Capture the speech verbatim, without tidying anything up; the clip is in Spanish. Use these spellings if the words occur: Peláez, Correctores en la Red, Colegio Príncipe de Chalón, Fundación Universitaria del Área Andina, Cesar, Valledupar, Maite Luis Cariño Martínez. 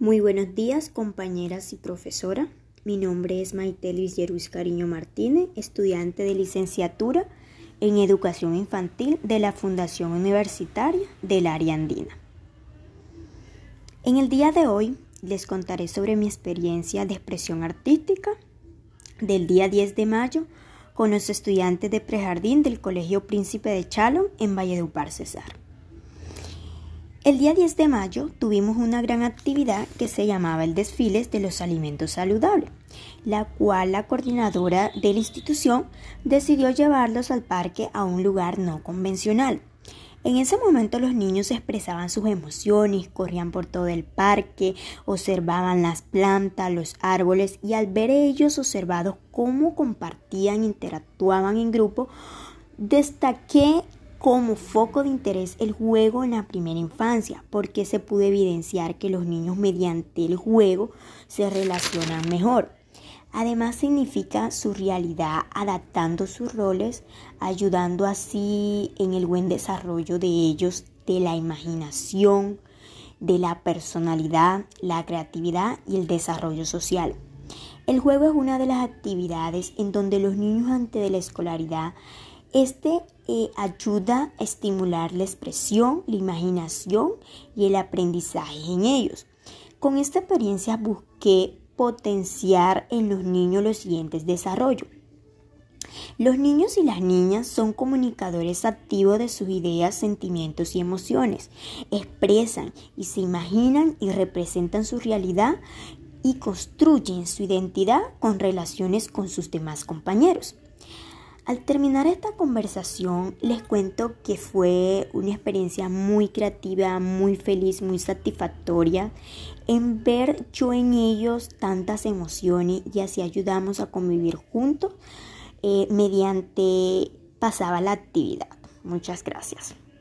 Muy buenos días, compañeras y profesora. Mi nombre es Maite Luis Cariño Martínez, estudiante de licenciatura en Educación Infantil de la Fundación Universitaria del Área Andina. En el día de hoy les contaré sobre mi experiencia de expresión artística del día diez de mayo con los estudiantes de prejardín del Colegio Príncipe de Chalón en Valledupar, Cesar. El día diez de mayo tuvimos una gran actividad que se llamaba el desfile de los alimentos saludables, la cual la coordinadora de la institución decidió llevarlos al parque a un lugar no convencional. En ese momento los niños expresaban sus emociones, corrían por todo el parque, observaban las plantas, los árboles y al ver ellos observados cómo compartían, interactuaban en grupo, destaqué como foco de interés el juego en la primera infancia, porque se pudo evidenciar que los niños mediante el juego se relacionan mejor. Además significa su realidad, adaptando sus roles, ayudando así en el buen desarrollo de ellos, de la imaginación, de la personalidad, la creatividad y el desarrollo social. El juego es una de las actividades en donde los niños antes de la escolaridad Este eh, ayuda a estimular la expresión, la imaginación y el aprendizaje en ellos. Con esta experiencia busqué potenciar en los niños los siguientes desarrollos. Los niños y las niñas son comunicadores activos de sus ideas, sentimientos y emociones. Expresan y se imaginan y representan su realidad y construyen su identidad con relaciones con sus demás compañeros. Al terminar esta conversación, les cuento que fue una experiencia muy creativa, muy feliz, muy satisfactoria en ver yo en ellos tantas emociones y así ayudamos a convivir juntos eh, mediante pasaba la actividad. Muchas gracias.